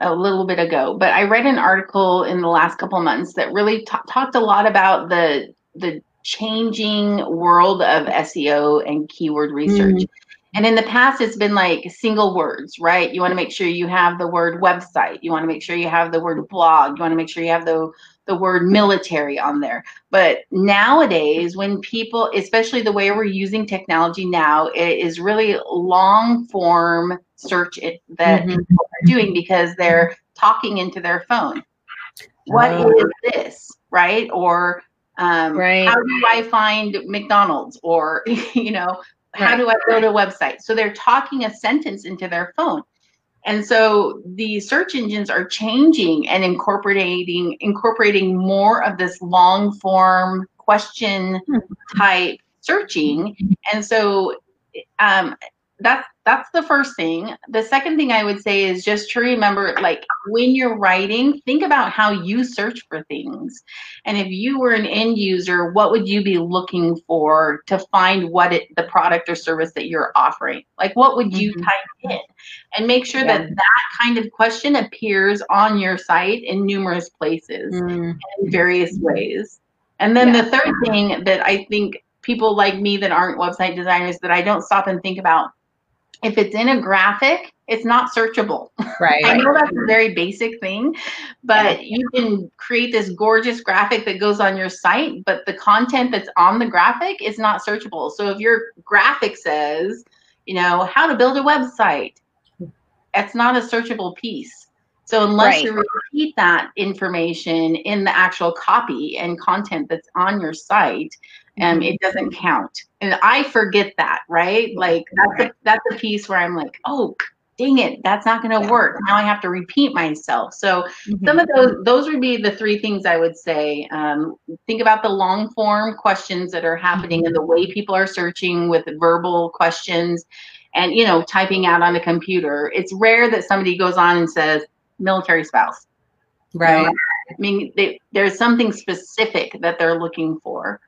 a little bit ago, but I read an article in the last couple of months that really talked a lot about the changing world of SEO and keyword research. And in the past, it's been like single words, right? You want to make sure you have the word website. You want to make sure you have the word blog. You want to make sure you have the word military on there. But nowadays, when people, especially the way we're using technology now, it is really long form search that people are doing because they're talking into their phone. What is this, right? Or how do I find McDonald's? Or, how do I build a website? So they're talking a sentence into their phone. And so the search engines are changing and incorporating more of this long form question type searching. And so that's the first thing. The second thing I would say is just to remember, like when you're writing, think about how you search for things. And if you were an end user, what would you be looking for to find the product or service that you're offering? Like what would you type in? And make sure that kind of question appears on your site in numerous places in various ways. And then the third thing that I think people like me that aren't website designers that I don't stop and think about, if it's in a graphic, it's not searchable. Right. I know that's a very basic thing, but you can create this gorgeous graphic that goes on your site, but the content that's on the graphic is not searchable. So if your graphic says, how to build a website, that's not a searchable piece. So unless you repeat that information in the actual copy and content that's on your site, it doesn't count. And I forget that, right? Like that's a piece where I'm like, oh, dang it, that's not going to work. Now I have to repeat myself. So some of those would be the three things I would say. Think about the long form questions that are happening and the way people are searching with verbal questions and, typing out on a computer. It's rare that somebody goes on and says military spouse. Right. I mean, there's something specific that they're looking for.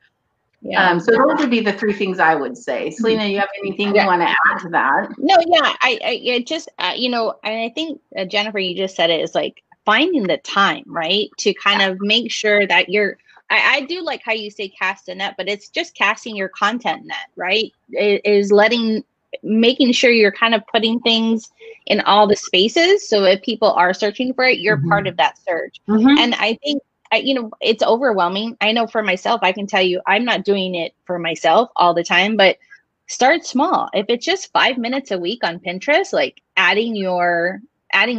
Yeah. So those would be the three things I would say. Selena, you have anything you want to add to that? No, yeah. I think Jennifer, you just said it is like finding the time, right? To kind of make sure that I do like how you say cast a net, but it's just casting your content net, right? It is letting making sure you're kind of putting things in all the spaces. So if people are searching for it, you're mm-hmm. part of that search. Mm-hmm. And I think, you know, it's overwhelming. I know for myself, I can tell you, I'm not doing it for myself all the time, but start small. If it's just 5 minutes a week on Pinterest, like adding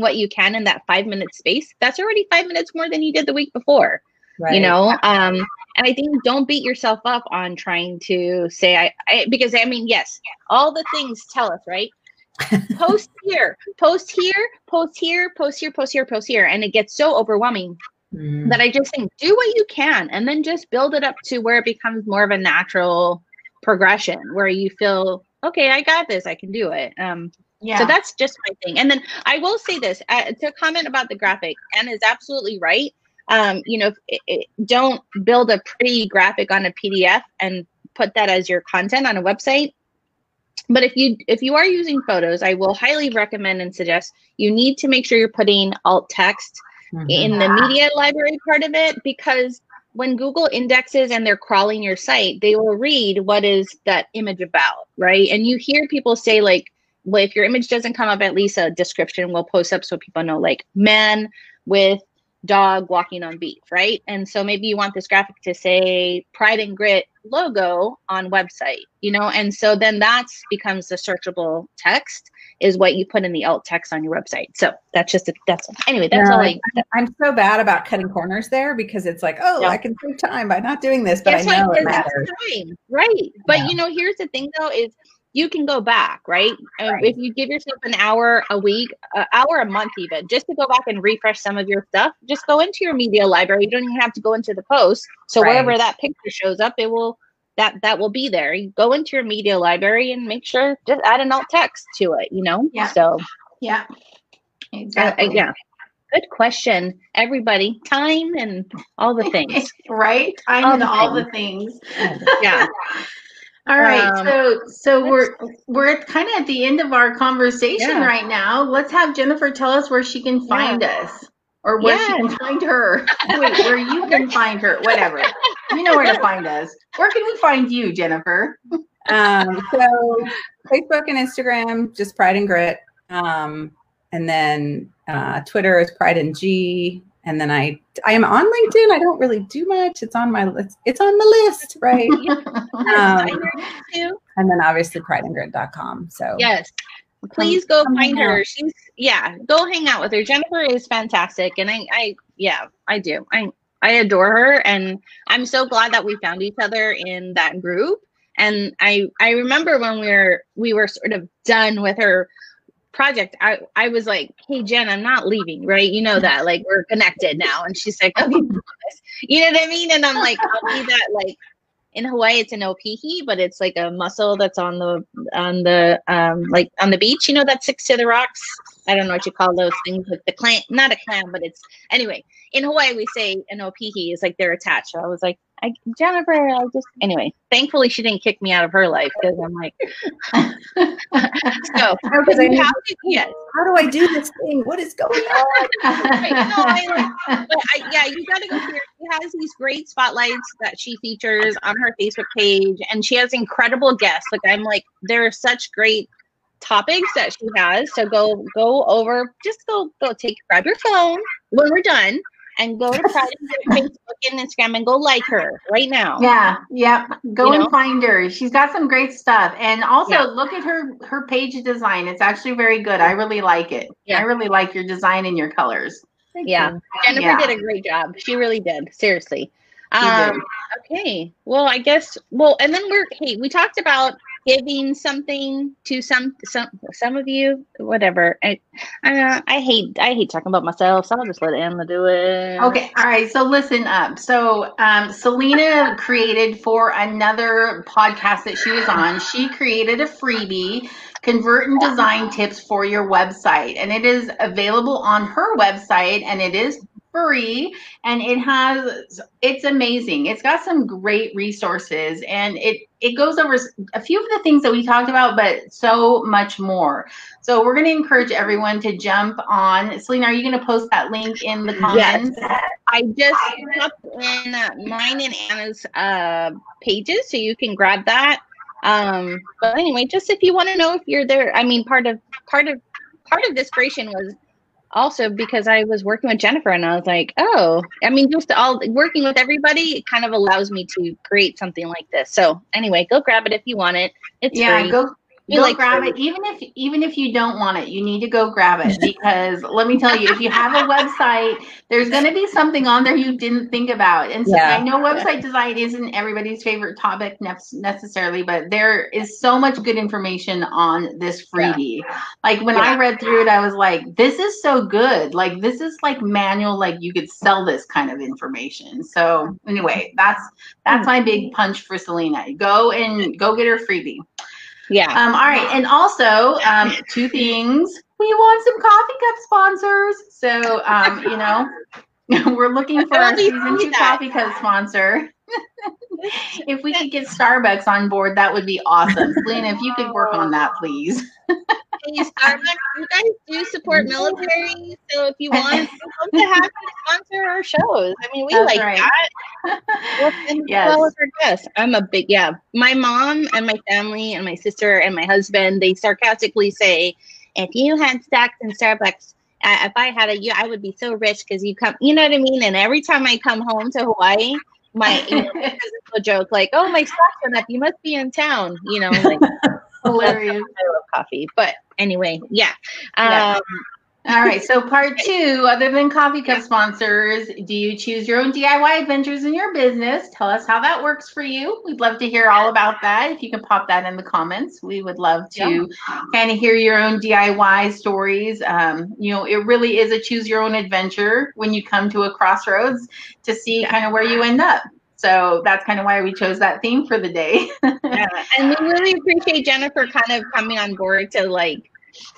what you can in that 5 minute space, that's already 5 minutes more than you did the week before, right. You know? And I think don't beat yourself up on trying to say, because I mean, yes, all the things tell us, right? Post here, post here, post here, post here, post here, post here. And it gets so overwhelming that I just think do what you can and then just build it up to where it becomes more of a natural progression where you feel, okay, I got this, I can do it. Yeah. So that's just my thing. And then I will say this, to comment about the graphic, Anna is absolutely right. You know, don't build a pretty graphic on a PDF and put that as your content on a website. But if you are using photos, I will highly recommend and suggest you need to make sure you're putting alt text in the media library part of it, because when Google indexes and they're crawling your site, they will read what is that image about, right? And you hear people say like, well, if your image doesn't come up, at least a description will post up so people know, like, man with dog walking on beach, right? And so maybe you want this graphic to say Pride and Grit logo on website, you know? And so then that's becomes the searchable text is what you put in the alt text on your website. So that's just, that's all. I'm so bad about cutting corners there because it's like, oh, yeah. I can save time by not doing this, but I know it matters. Time, right. But yeah. You know, here's the thing though, is you can go back, right? Right. If you give yourself an hour a week, an hour a month even, just to go back and refresh some of your stuff, just go into your media library. You don't even have to go into the post. So right. Wherever that picture shows up, it will, that will be there. You go into your media library and make sure, just add an alt text to it, you know? Yeah. So, yeah. Exactly. Yeah. Good question, everybody. Time and all the things. Right? Time and all the things. Yeah. All right, so we're kind of at the end of our conversation right now. Let's have Jennifer tell us where she can find us, or where she can find her. Wait, where you can find her, whatever. You know where to find us. Where can we find you, Jennifer? So Facebook and Instagram, just Pride and Grit, and then Twitter is Pride and G. And then I am on LinkedIn. I don't really do much. It's on my list. It's on the list, right? And then obviously prideandgrit.com. So yes, please go find her. She's go hang out with her. Jennifer is fantastic, and I do. I adore her, and I'm so glad that we found each other in that group. And I remember when we were sort of done with her project, I was like, hey Jen, I'm not leaving, right? You know that, like, we're connected now. And she's like, okay, you know what I mean? And I'm like, I'll be that, like, in Hawaii it's an opihi, but it's like a mussel that's on the beach, you know, that sticks to the rocks. I don't know what you call those things, like the clam, not a clam, but it's, anyway, in Hawaii we say an opihi is like they're attached. So I was like, Jennifer, thankfully she didn't kick me out of her life, because I'm like, so how do I do this thing? What is going on? You got to go here. She has these great spotlights that she features on her Facebook page, and she has incredible guests. Like, I'm like, there are such great topics that she has. So go over, just go grab your phone when we're done. And go to Pride and Facebook and Instagram and go like her right now. Yeah, yep. Find her. She's got some great stuff. And also look at her page design. It's actually very good. I really like it. Yeah. I really like your design and your colors. Thank you. Jennifer did a great job. She really did. Seriously. Okay. Well, I guess. Well, and then we talked about giving something to some of you, whatever. I hate talking about myself, so I'll just let Anna do it. Okay, all right. So listen up. So Selena created, for another podcast that she was on, she created a freebie, Convert and Design Tips for Your Website, and it is available on her website, and it is free, and it's amazing. It's got some great resources, and it goes over a few of the things that we talked about, but so much more. So we're going to encourage everyone to jump on. Selena, are you going to post that link in the comments? Yes. I just put in mine and Anna's pages, so you can grab that. But anyway, just if you want to know if you're there, I mean, part of this creation was also because I was working with Jennifer, and I was like, oh, I mean, just all working with everybody, it kind of allows me to create something like this. So anyway, go grab it if you want it. It's free. Go grab it. Even if you don't want it, you need to go grab it, because let me tell you, if you have a website, there's going to be something on there you didn't think about. And so I know website design isn't everybody's favorite topic necessarily, but there is so much good information on this freebie. Like when I read through it, I was like, this is so good. Like this is like manual, like you could sell this kind of information. So anyway, that's my big punch for Selena. Go get her freebie. Yeah. All right. And also, two things. We want some coffee cup sponsors. So, you know, we're looking for a season 2 coffee cup sponsor. If we could get Starbucks on board, that would be awesome. Selena, if you could work on that, please. Hey, Starbucks, you guys do support military, so if you want, we hope to have you sponsor our shows. I mean, we that. Yes. I'm a big My mom and my family and my sister and my husband, they sarcastically say, "If you had stocks in Starbucks, if I had a, I would be so rich because you come." You know what I mean? And every time I come home to Hawaii, my physical joke, like, "Oh, my stocks went up. You must be in town." You know, like. Hilarious. I love coffee, but anyway, all right, so part 2, other than coffee cup sponsors, do you choose your own DIY adventures in your business? Tell us how that works for you. We'd love to hear all about that. If you can pop that in the comments, we would love to kind of hear your own DIY stories. You know, it really is a choose your own adventure when you come to a crossroads to see kind of where you end up. So that's kind of why we chose that theme for the day. And we really appreciate Jennifer kind of coming on board to like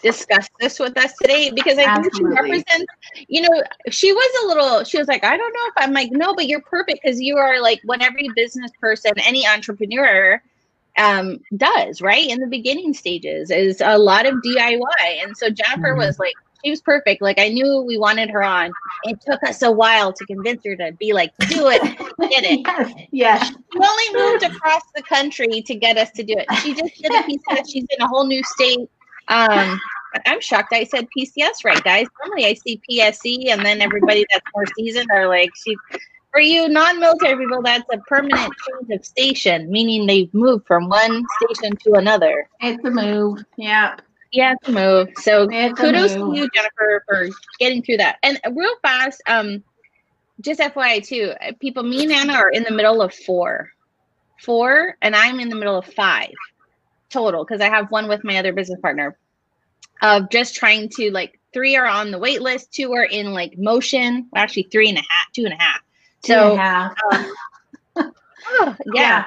discuss this with us today, because I think she represents, you know, she was like, I don't know if I'm like, no, but you're perfect, because you are like what every business person, any entrepreneur does, right? In the beginning stages is a lot of DIY. And so Jennifer was like, she was perfect. Like I knew we wanted her on. It took us a while to convince her to be like, do it, get it. She only moved across the country to get us to do it. She just did a PCS. She's in a whole new state. I'm shocked I said PCS right, guys. Normally I see PSE, and then everybody that's more seasoned are like, for you non-military people, that's a permanent change of station, meaning they've moved from one station to another. It's a move. Yeah, it's a move. So kudos to you, Jennifer, for getting through that. And real fast, just FYI too, people, me and Anna are in the middle of four, and I'm in the middle of 5 total, because I have one with my other business partner, of just trying to like, 3 are on the wait list, 2 are in like motion, well, actually 2 and a half. So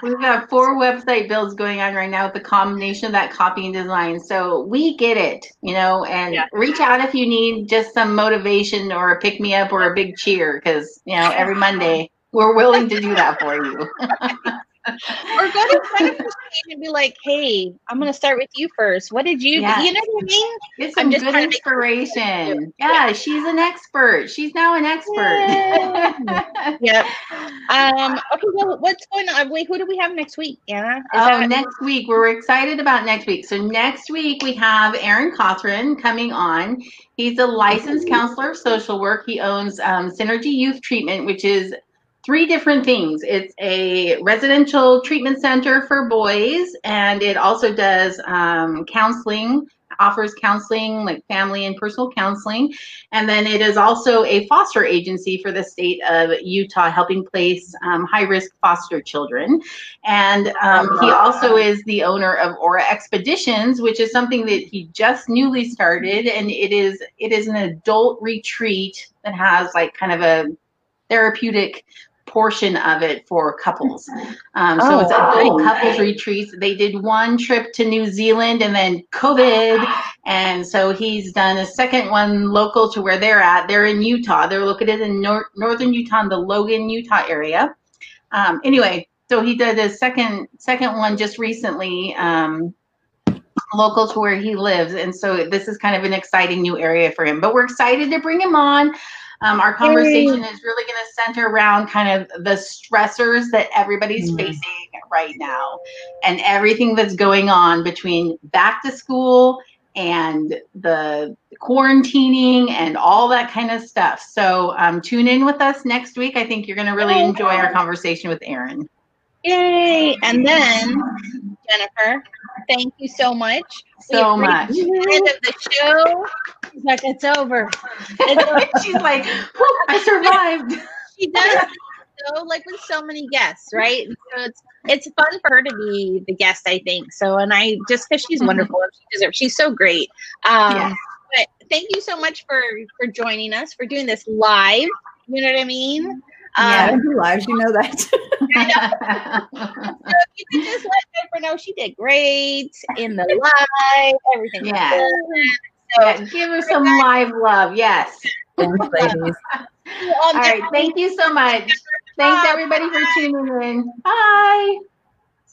we've got 4 website builds going on right now with the combination of that copy and design. So we get it, you know, and reach out if you need just some motivation or a pick me up or a big cheer, because, you know, every Monday we're willing to do that for you. Or go to Jennifer's page and be like, hey, I'm going to start with you first. What did you do? You know what I mean? Get some good inspiration. She's an expert. She's now an expert. Okay, well, what's going on? Wait, who do we have next week, Anna? Next week. We're excited about next week. So next week we have Aaron Cothran coming on. He's a licensed counselor of social work. He owns Synergy Youth Treatment, which is 3 different things. It's a residential treatment center for boys, and it also does counseling, offers counseling, like family and personal counseling. And then it is also a foster agency for the state of Utah, helping place high-risk foster children. And he also is the owner of Aura Expeditions, which is something that he just newly started. And it is an adult retreat that has like kind of a therapeutic portion of it for couples. So it's adult couples retreats. They did one trip to New Zealand and then COVID. And so he's done a second one local to where they're at. They're in Utah. They're located in northern Utah, in the Logan, Utah area. Anyway, so he did a second one just recently, local to where he lives. And so this is kind of an exciting new area for him. But we're excited to bring him on. Our conversation is really going to center around kind of the stressors that everybody's facing right now and everything that's going on between back to school and the quarantining and all that kind of stuff. So tune in with us next week. I think you're going to really enjoy our conversation with Aaron. Yay. And then, Jennifer, thank you so much. So much. End of the show. She's like, it's over. It's over. She's like, I survived. She does. So, like with so many guests, right? So it's fun for her to be the guest, I think. So, and I just because she's wonderful, she deserves. She's so great. But thank you so much for joining us, for doing this live. You know what I mean? Yeah, I do live. You know that. I know. So you can just let Jennifer know she did great in the live. Everything. Yeah. So give her some live love. Yes. Thanks, ladies. All right. Thank you so much. Thanks, everybody, for tuning in. Bye.